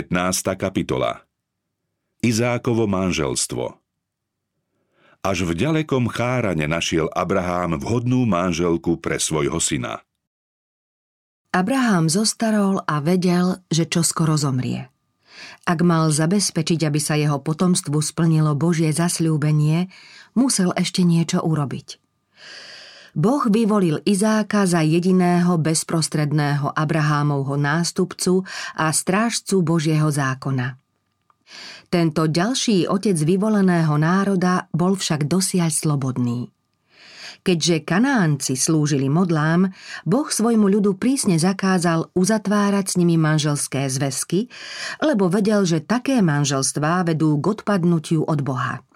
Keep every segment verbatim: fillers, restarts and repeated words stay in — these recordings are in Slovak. pätnásta kapitola. Izákovo manželstvo. Až v ďalekom Chárane našiel Abrahám vhodnú manželku pre svojho syna. Abrahám zostarol a vedel, že čoskoro zomrie. Ak mal zabezpečiť, aby sa jeho potomstvu splnilo Božie zasľúbenie, musel ešte niečo urobiť. Boh vyvolil Izáka za jediného bezprostredného Abrahámovho nástupcu a strážcu Božieho zákona. Tento ďalší otec vyvoleného národa bol však dosiaľ slobodný. Keďže Kanaánci slúžili modlám, Boh svojmu ľudu prísne zakázal uzatvárať s nimi manželské zväzky, lebo vedel, že také manželstvá vedú k odpadnutiu od Boha.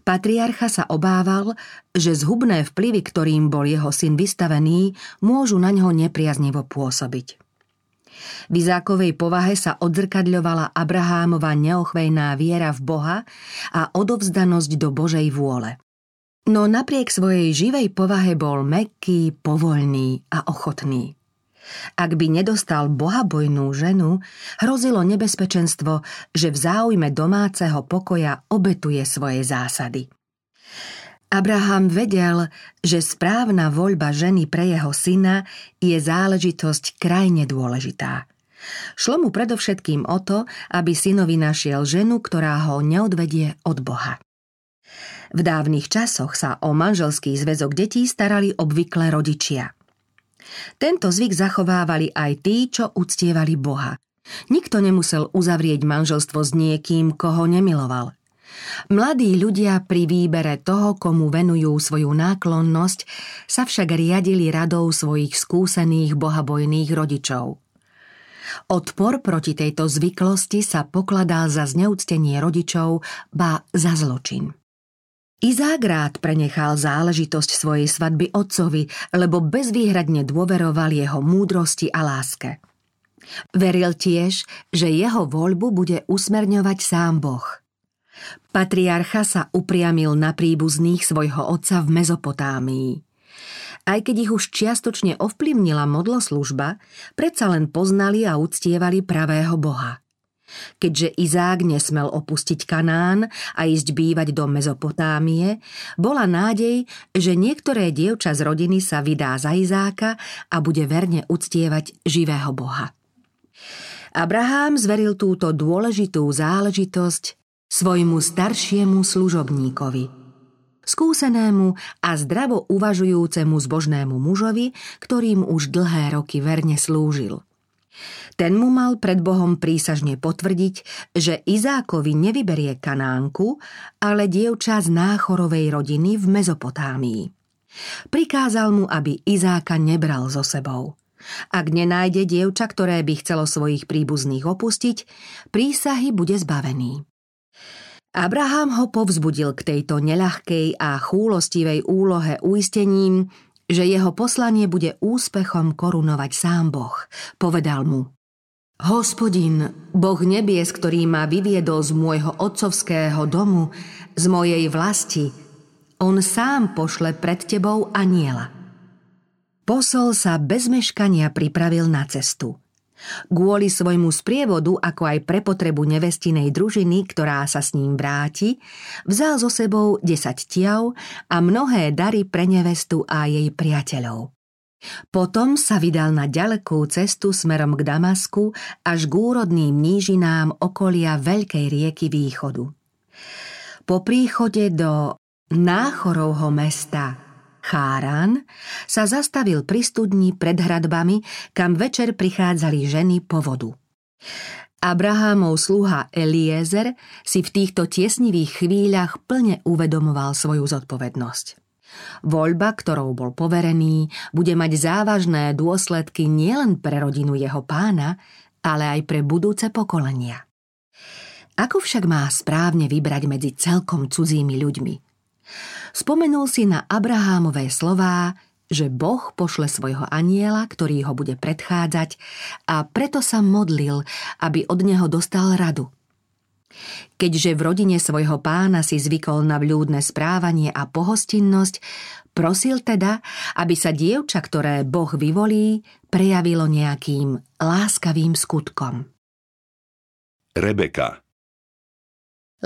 Patriarcha sa obával, že zhubné vplyvy, ktorým bol jeho syn vystavený, môžu na ňo nepriaznivo pôsobiť. V Izákovej povahe sa odzrkadľovala Abrahámova neochvejná viera v Boha a odovzdanosť do Božej vôle. No napriek svojej živej povahe bol mäkký, povoľný a ochotný. Ak by nedostal bohabojnú ženu, hrozilo nebezpečenstvo, že v záujme domáceho pokoja obetuje svoje zásady. Abrahám vedel, že správna voľba ženy pre jeho syna je záležitosť krajne dôležitá. Šlo mu predovšetkým o to, aby synovi našiel ženu, ktorá ho neodvedie od Boha. V dávnych časoch sa o manželský zväzok detí starali obvykle rodičia. Tento zvyk zachovávali aj tí, čo uctievali Boha. Nikto nemusel uzavrieť manželstvo s niekým, koho nemiloval. Mladí ľudia pri výbere toho, komu venujú svoju náklonnosť, sa však riadili radou svojich skúsených bohabojných rodičov. Odpor proti tejto zvyklosti sa pokladal za zneúctenie rodičov, ba za zločin. Izák rád prenechal záležitosť svojej svadby otcovi, lebo bezvýhradne dôveroval jeho múdrosti a láske. Veril tiež, že jeho voľbu bude usmerňovať sám Boh. Patriarcha sa upriamil na príbuzných svojho otca v Mezopotámii. Aj keď ich už čiastočne ovplyvnila modloslužba, predsa len poznali a uctievali pravého Boha. Keďže Izák nesmel opustiť Kanán a ísť bývať do Mezopotámie, bola nádej, že niektoré dievča z rodiny sa vydá za Izáka a bude verne uctievať živého Boha. Abrahám zveril túto dôležitú záležitosť svojmu staršiemu služobníkovi, skúsenému a zdravo uvažujúcemu zbožnému mužovi, ktorým už dlhé roky verne slúžil. Ten mu mal pred Bohom prísažne potvrdiť, že Izákovi nevyberie Kanánku, ale dievča z Náchorovej rodiny v Mezopotámii. Prikázal mu, aby Izáka nebral so sebou. Ak nenájde dievča, ktoré by chcelo svojich príbuzných opustiť, prísahy bude zbavený. Abrahám ho povzbudil k tejto neľahkej a chúlostivej úlohe uistením, že jeho poslanie bude úspechom korunovať sám Boh. Povedal mu: Hospodin, Boh nebies, ktorý ma vyviedol z môjho otcovského domu, z mojej vlasti, on sám pošle pred tebou anjela. Posol sa bez meškania pripravil na cestu. Kvôli svojmu sprievodu, ako aj pre potrebu nevestinej družiny, ktorá sa s ním vráti, vzal so sebou desať tiav a mnohé dary pre nevestu a jej priateľov. Potom sa vydal na ďalekú cestu smerom k Damasku až k úrodným nížinám okolia veľkej rieky východu. Po príchode do Náchorovho mesta Cháran sa zastavil pri studni pred hradbami, kam večer prichádzali ženy po vodu. Abrahámov sluha Eliezer si v týchto tiesnivých chvíľach plne uvedomoval svoju zodpovednosť. Voľba, ktorou bol poverený, bude mať závažné dôsledky nielen pre rodinu jeho pána, ale aj pre budúce pokolenia. Ako však má správne vybrať medzi celkom cudzými ľuďmi? Spomenul si na Abrahámové slová, že Boh pošle svojho anjela, ktorý ho bude predchádzať, a preto sa modlil, aby od neho dostal radu. Keďže v rodine svojho pána si zvykol na vľúdne správanie a pohostinnosť, prosil teda, aby sa dievča, ktoré Boh vyvolí, prejavilo nejakým láskavým skutkom. Rebeka.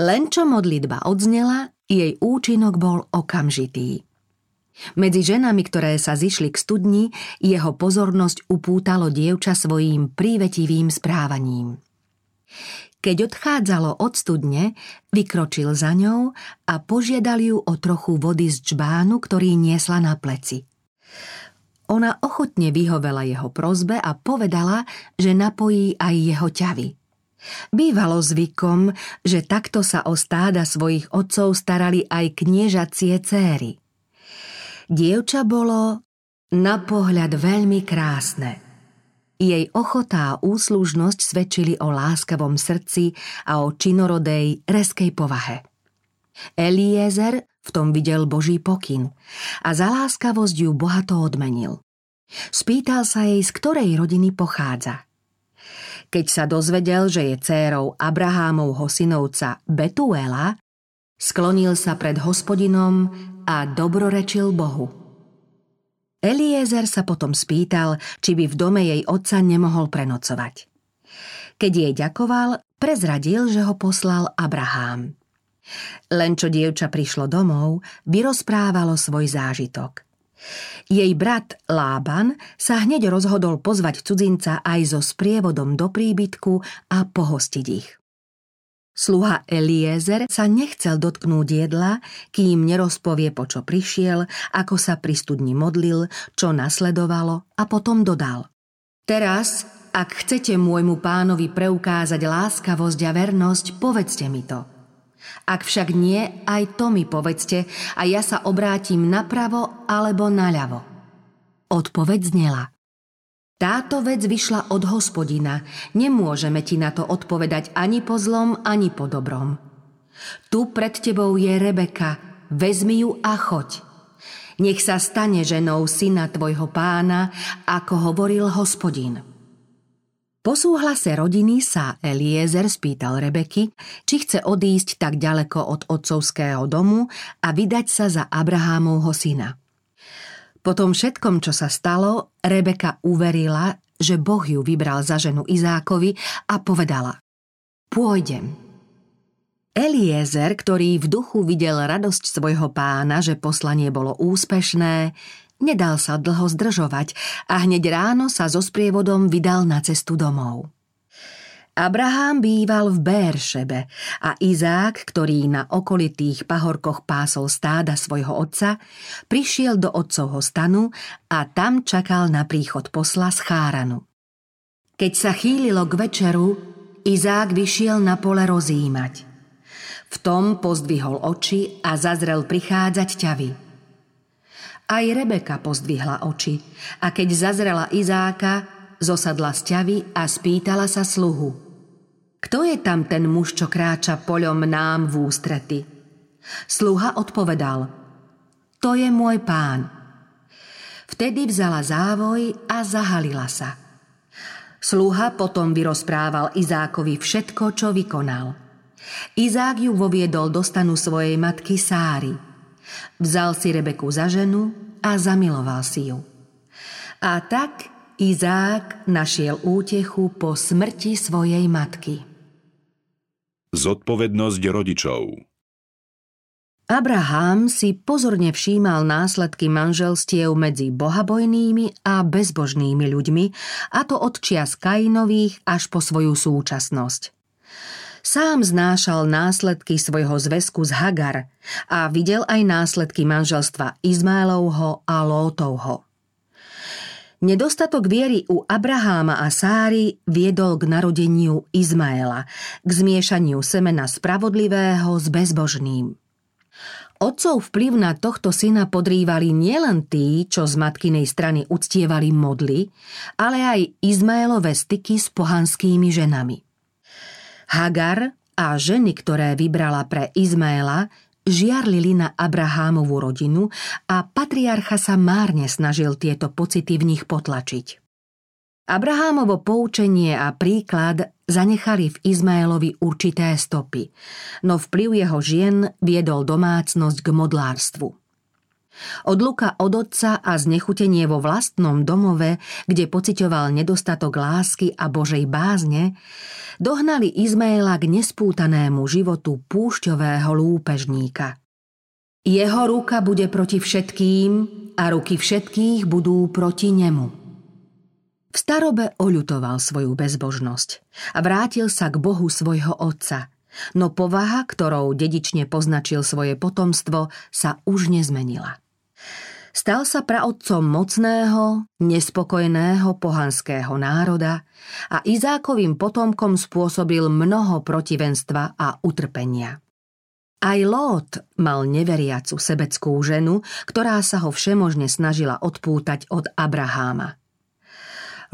Len čo modlitba odznela, jej účinok bol okamžitý. Medzi ženami, ktoré sa zišli k studni, jeho pozornosť upútalo dievča svojím prívetivým správaním. Keď odchádzalo od studne, vykročil za ňou a požiadal ju o trochu vody z džbánu, ktorý niesla na pleci. Ona ochotne vyhovela jeho prosbe a povedala, že napojí aj jeho ťavy. Bývalo zvykom, že takto sa o stáda svojich otcov starali aj kniežacie céry. Dievča bolo na pohľad veľmi krásne. Jej ochota a úslužnosť svedčili o láskavom srdci a o činorodej, reskej povahe. Eliezer v tom videl Boží pokyn a za láskavosť ju bohato odmenil. Spýtal sa jej, z ktorej rodiny pochádza. Keď sa dozvedel, že je dcérou Abrahámovho synovca Betuéla, sklonil sa pred Hospodinom a dobrorečil Bohu. Eliezer sa potom spýtal, či by v dome jej otca nemohol prenocovať. Keď jej ďakoval, prezradil, že ho poslal Abrahám. Len čo dievča prišlo domov, vyrozprávalo svoj zážitok. Jej brat Lában sa hneď rozhodol pozvať cudzinca aj so sprievodom do príbytku a pohostiť ich. Sluha Eliezer sa nechcel dotknúť jedla, kým nerozpovie, po čo prišiel, ako sa pri studni modlil, čo nasledovalo, a potom dodal: Teraz, ak chcete môjmu pánovi preukázať láskavosť a vernosť, povedzte mi to. Ak však nie, aj to mi povedzte a ja sa obrátim napravo alebo naľavo. Odpoveď znela: Táto vec vyšla od Hospodina, nemôžeme ti na to odpovedať ani po zlom, ani po dobrom. Tu pred tebou je Rebeka, vezmi ju a choď. Nech sa stane ženou syna tvojho pána, ako hovoril Hospodin. Po súhlase rodiny sa Eliezer spýtal Rebeky, či chce odísť tak ďaleko od otcovského domu a vydať sa za Abrahámovho syna. Po tom všetkom, čo sa stalo, Rebeka uverila, že Boh ju vybral za ženu Izákovi a povedala: Pôjdem. Eliezer, ktorý v duchu videl radosť svojho pána, že poslanie bolo úspešné, nedal sa dlho zdržovať a hneď ráno sa so sprievodom vydal na cestu domov. Abrahám býval v Béršebe a Izák, ktorý na okolitých pahorkoch pásol stáda svojho otca, prišiel do otcovho stanu a tam čakal na príchod posla z Cháranu. Keď sa chýlilo k večeru, Izák vyšiel na pole rozjímať. V tom pozdvihol oči a zazrel prichádzať ťavy. Aj Rebeka pozdvihla oči a keď zazrela Izáka, zosadla z ťavy a spýtala sa sluhu: Kto je tam ten muž, čo kráča poľom nám v ústrety? Sluha odpovedal: To je môj pán. Vtedy vzala závoj a zahalila sa. Sluha potom vyrozprával Izákovi všetko, čo vykonal. Izák ju voviedol do stanu svojej matky Sáry. Vzal si Rebeku za ženu a zamiloval si ju. A tak Izák našiel útechu po smrti svojej matky. Zodpovednosť rodičov. Abrahám si pozorne všímal následky manželstiev medzi bohabojnými a bezbožnými ľuďmi, a to od čias Kainových až po svoju súčasnosť. Sám znášal následky svojho zväzku z Hagar a videl aj následky manželstva Izmaelovho a Lótovho. Nedostatok viery u Abraháma a Sáry viedol k narodeniu Izmaela, k zmiešaniu semena spravodlivého s bezbožným. Otcov vplyv na tohto syna podrývali nielen tí, čo z matkinej strany uctievali modly, ale aj Izmaelove styky s pohanskými ženami. Hagar a ženy, ktoré vybrala pre Izmaela, žiarlili na Abrahámovu rodinu a patriarcha sa márne snažil tieto pocity v nich potlačiť. Abrahámovo poučenie a príklad zanechali v Izmaelovi určité stopy, no vplyv jeho žien viedol domácnosť k modlárstvu. Odluka od otca a znechutenie vo vlastnom domove, kde pociťoval nedostatok lásky a Božej bázne, dohnali Izmaela k nespútanému životu púšťového lúpežníka. Jeho ruka bude proti všetkým a ruky všetkých budú proti nemu. V starobe oľutoval svoju bezbožnosť a vrátil sa k Bohu svojho otca, no povaha, ktorou dedične poznačil svoje potomstvo, sa už nezmenila. Stal sa praotcom mocného, nespokojného pohanského národa a Izákovým potomkom spôsobil mnoho protivenstva a utrpenia. Aj Lót mal neveriacu sebeckú ženu, ktorá sa ho všemožne snažila odpútať od Abraháma.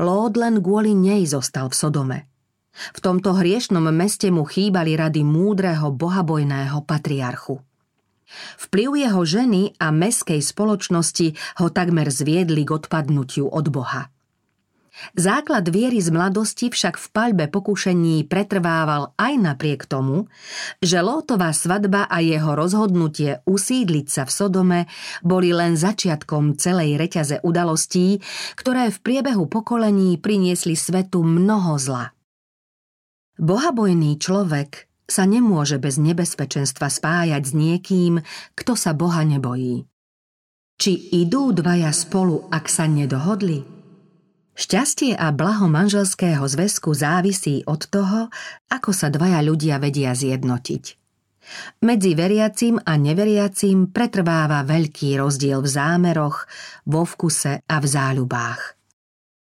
Lót len kvôli nej zostal v Sodome. V tomto hriešnom meste mu chýbali rady múdreho bohabojného patriarchu. Vplyv jeho ženy a mestskej spoločnosti ho takmer zviedli k odpadnutiu od Boha. Základ viery z mladosti však v paľbe pokušení pretrvával aj napriek tomu, že Lótová svadba a jeho rozhodnutie usídliť sa v Sodome boli len začiatkom celej reťaze udalostí, ktoré v priebehu pokolení priniesli svetu mnoho zla. Bohabojný človek sa nemôže bez nebezpečenstva spájať s niekým, kto sa Boha nebojí. Či idú dvaja spolu, ak sa nedohodli? Šťastie a blaho manželského zväzku závisí od toho, ako sa dvaja ľudia vedia zjednotiť. Medzi veriacím a neveriacím pretrváva veľký rozdiel v zámeroch, vo vkuse a v záľubách.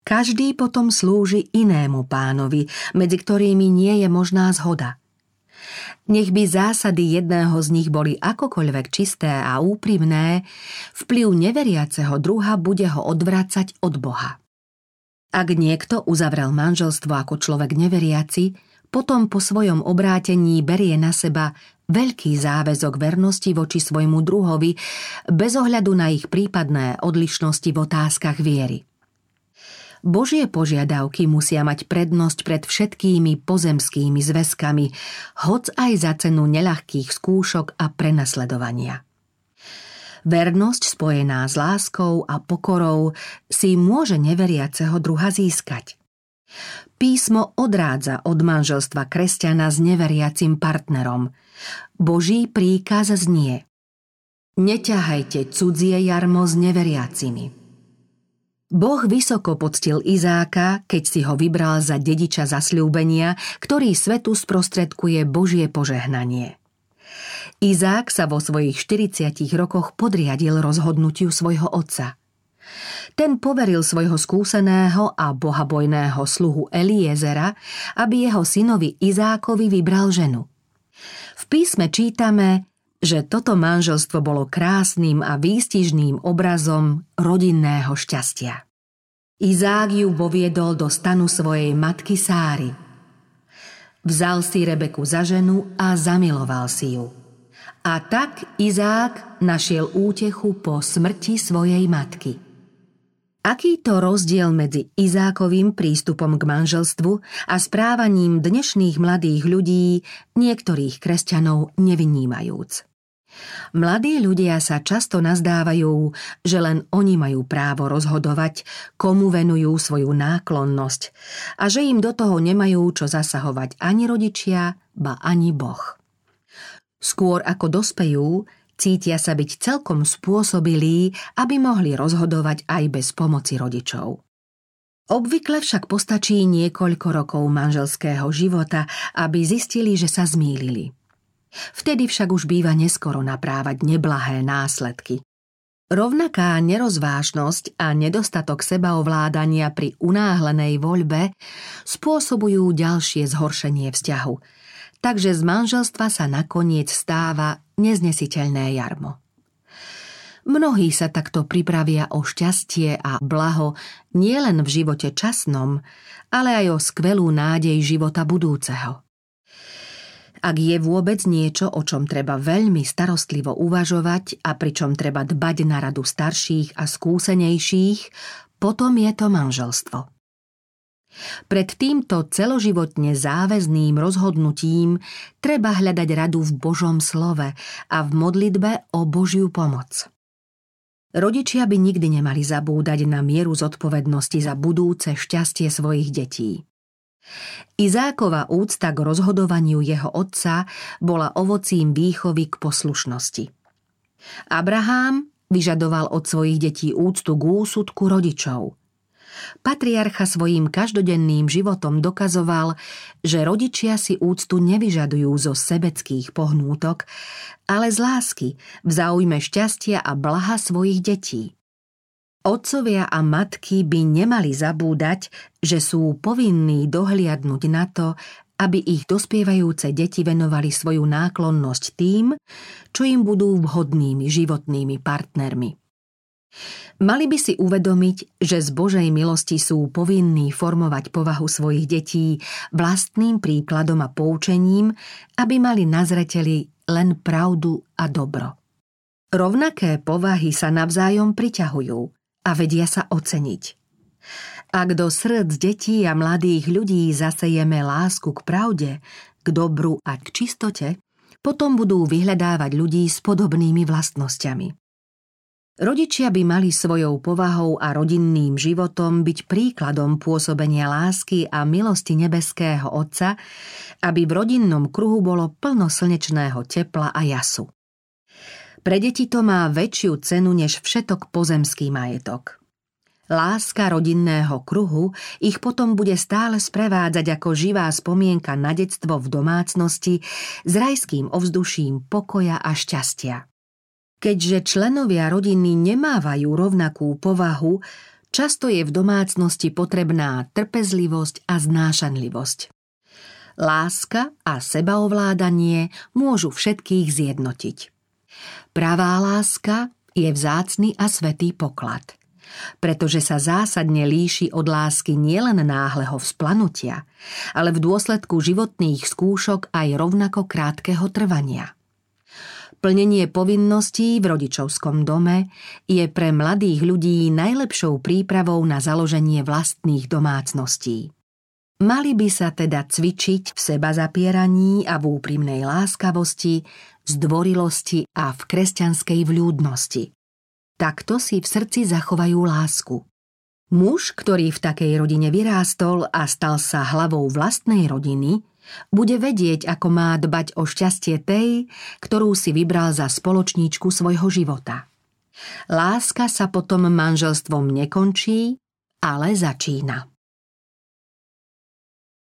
Každý potom slúži inému pánovi, medzi ktorými nie je možná zhoda. Nech by zásady jedného z nich boli akokoľvek čisté a úprimné, vplyv neveriaceho druha bude ho odvracať od Boha. Ak niekto uzavrel manželstvo ako človek neveriaci, potom po svojom obrátení berie na seba veľký záväzok vernosti voči svojmu druhovi bez ohľadu na ich prípadné odlišnosti v otázkach viery. Božie požiadavky musia mať prednosť pred všetkými pozemskými zväzkami, hoc aj za cenu neľahkých skúšok a prenasledovania. Vernosť spojená s láskou a pokorou si môže neveriaceho druha získať. Písmo odrádza od manželstva kresťana s neveriacim partnerom. Boží príkaz znie: neťahajte cudzie jarmo s neveriacimi. Boh vysoko poctil Izáka, keď si ho vybral za dediča zasľúbenia, ktorý svetu sprostredkuje Božie požehnanie. Izák sa vo svojich štyridsiatich rokoch podriadil rozhodnutiu svojho otca. Ten poveril svojho skúseného a bohabojného sluhu Eliezera, aby jeho synovi Izákovi vybral ženu. V písme čítame, že toto manželstvo bolo krásnym a výstižným obrazom rodinného šťastia. Izák ju voviedol do stanu svojej matky Sáry. Vzal si Rebeku za ženu a zamiloval si ju. A tak Izák našiel útechu po smrti svojej matky. Akýto rozdiel medzi Izákovým prístupom k manželstvu a správaním dnešných mladých ľudí, niektorých kresťanov nevynímajúc. Mladí ľudia sa často nazdávajú, že len oni majú právo rozhodovať, komu venujú svoju náklonnosť a že im do toho nemajú čo zasahovať ani rodičia, ba ani Boh. Skôr ako dospejú, cítia sa byť celkom spôsobilí, aby mohli rozhodovať aj bez pomoci rodičov. Obvykle však postačí niekoľko rokov manželského života, aby zistili, že sa zmýlili. Vtedy však už býva neskoro naprávať neblahé následky. Rovnaká nerozvážnosť a nedostatok sebaovládania pri unáhlenej voľbe spôsobujú ďalšie zhoršenie vzťahu, takže z manželstva sa nakoniec stáva neznesiteľné jarmo. Mnohí sa takto pripravia o šťastie a blaho nielen v živote časnom, ale aj o skvelú nádej života budúceho. Ak je vôbec niečo, o čom treba veľmi starostlivo uvažovať a pričom treba dbať na radu starších a skúsenejších, potom je to manželstvo. Pred týmto celoživotne záväzným rozhodnutím treba hľadať radu v Božom slove a v modlitbe o Božiu pomoc. Rodičia by nikdy nemali zabúdať na mieru zodpovednosti za budúce šťastie svojich detí. Izákova úcta k rozhodovaniu jeho otca bola ovocím výchovy k poslušnosti. Abrahám vyžadoval od svojich detí úctu k úsudku rodičov. Patriarcha svojím každodenným životom dokazoval, že rodičia si úctu nevyžadujú zo sebeckých pohnútok, ale z lásky, v záujme šťastia a blaha svojich detí. Otcovia a matky by nemali zabúdať, že sú povinní dohliadnuť na to, aby ich dospievajúce deti venovali svoju náklonnosť tým, čo im budú vhodnými životnými partnermi. Mali by si uvedomiť, že z Božej milosti sú povinní formovať povahu svojich detí vlastným príkladom a poučením, aby mali na zreteli len pravdu a dobro. Rovnaké povahy sa navzájom priťahujú a vedia sa oceniť. Ak do sŕdc detí a mladých ľudí zasejeme lásku k pravde, k dobru a k čistote, potom budú vyhľadávať ľudí s podobnými vlastnosťami. Rodičia by mali svojou povahou a rodinným životom byť príkladom pôsobenia lásky a milosti nebeského Otca, aby v rodinnom kruhu bolo plno slnečného tepla a jasu. Pre deti to má väčšiu cenu než všetok pozemský majetok. Láska rodinného kruhu ich potom bude stále sprevádzať ako živá spomienka na detstvo v domácnosti s rajským ovzduším pokoja a šťastia. Keďže členovia rodiny nemávajú rovnakú povahu, často je v domácnosti potrebná trpezlivosť a znášanlivosť. Láska a sebaovládanie môžu všetkých zjednotiť. Pravá láska je vzácny a svätý poklad, pretože sa zásadne líši od lásky nielen náhleho vzplanutia, ale v dôsledku životných skúšok aj rovnako krátkeho trvania. Plnenie povinností v rodičovskom dome je pre mladých ľudí najlepšou prípravou na založenie vlastných domácností. Mali by sa teda cvičiť v sebazapieraní a v úprimnej láskavosti, zdvorilosti a v kresťanskej vľúdnosti. Takto si v srdci zachovajú lásku. Muž, ktorý v takej rodine vyrástol a stal sa hlavou vlastnej rodiny, bude vedieť, ako má dbať o šťastie tej, ktorú si vybral za spoločníčku svojho života. Láska sa potom manželstvom nekončí, ale začína.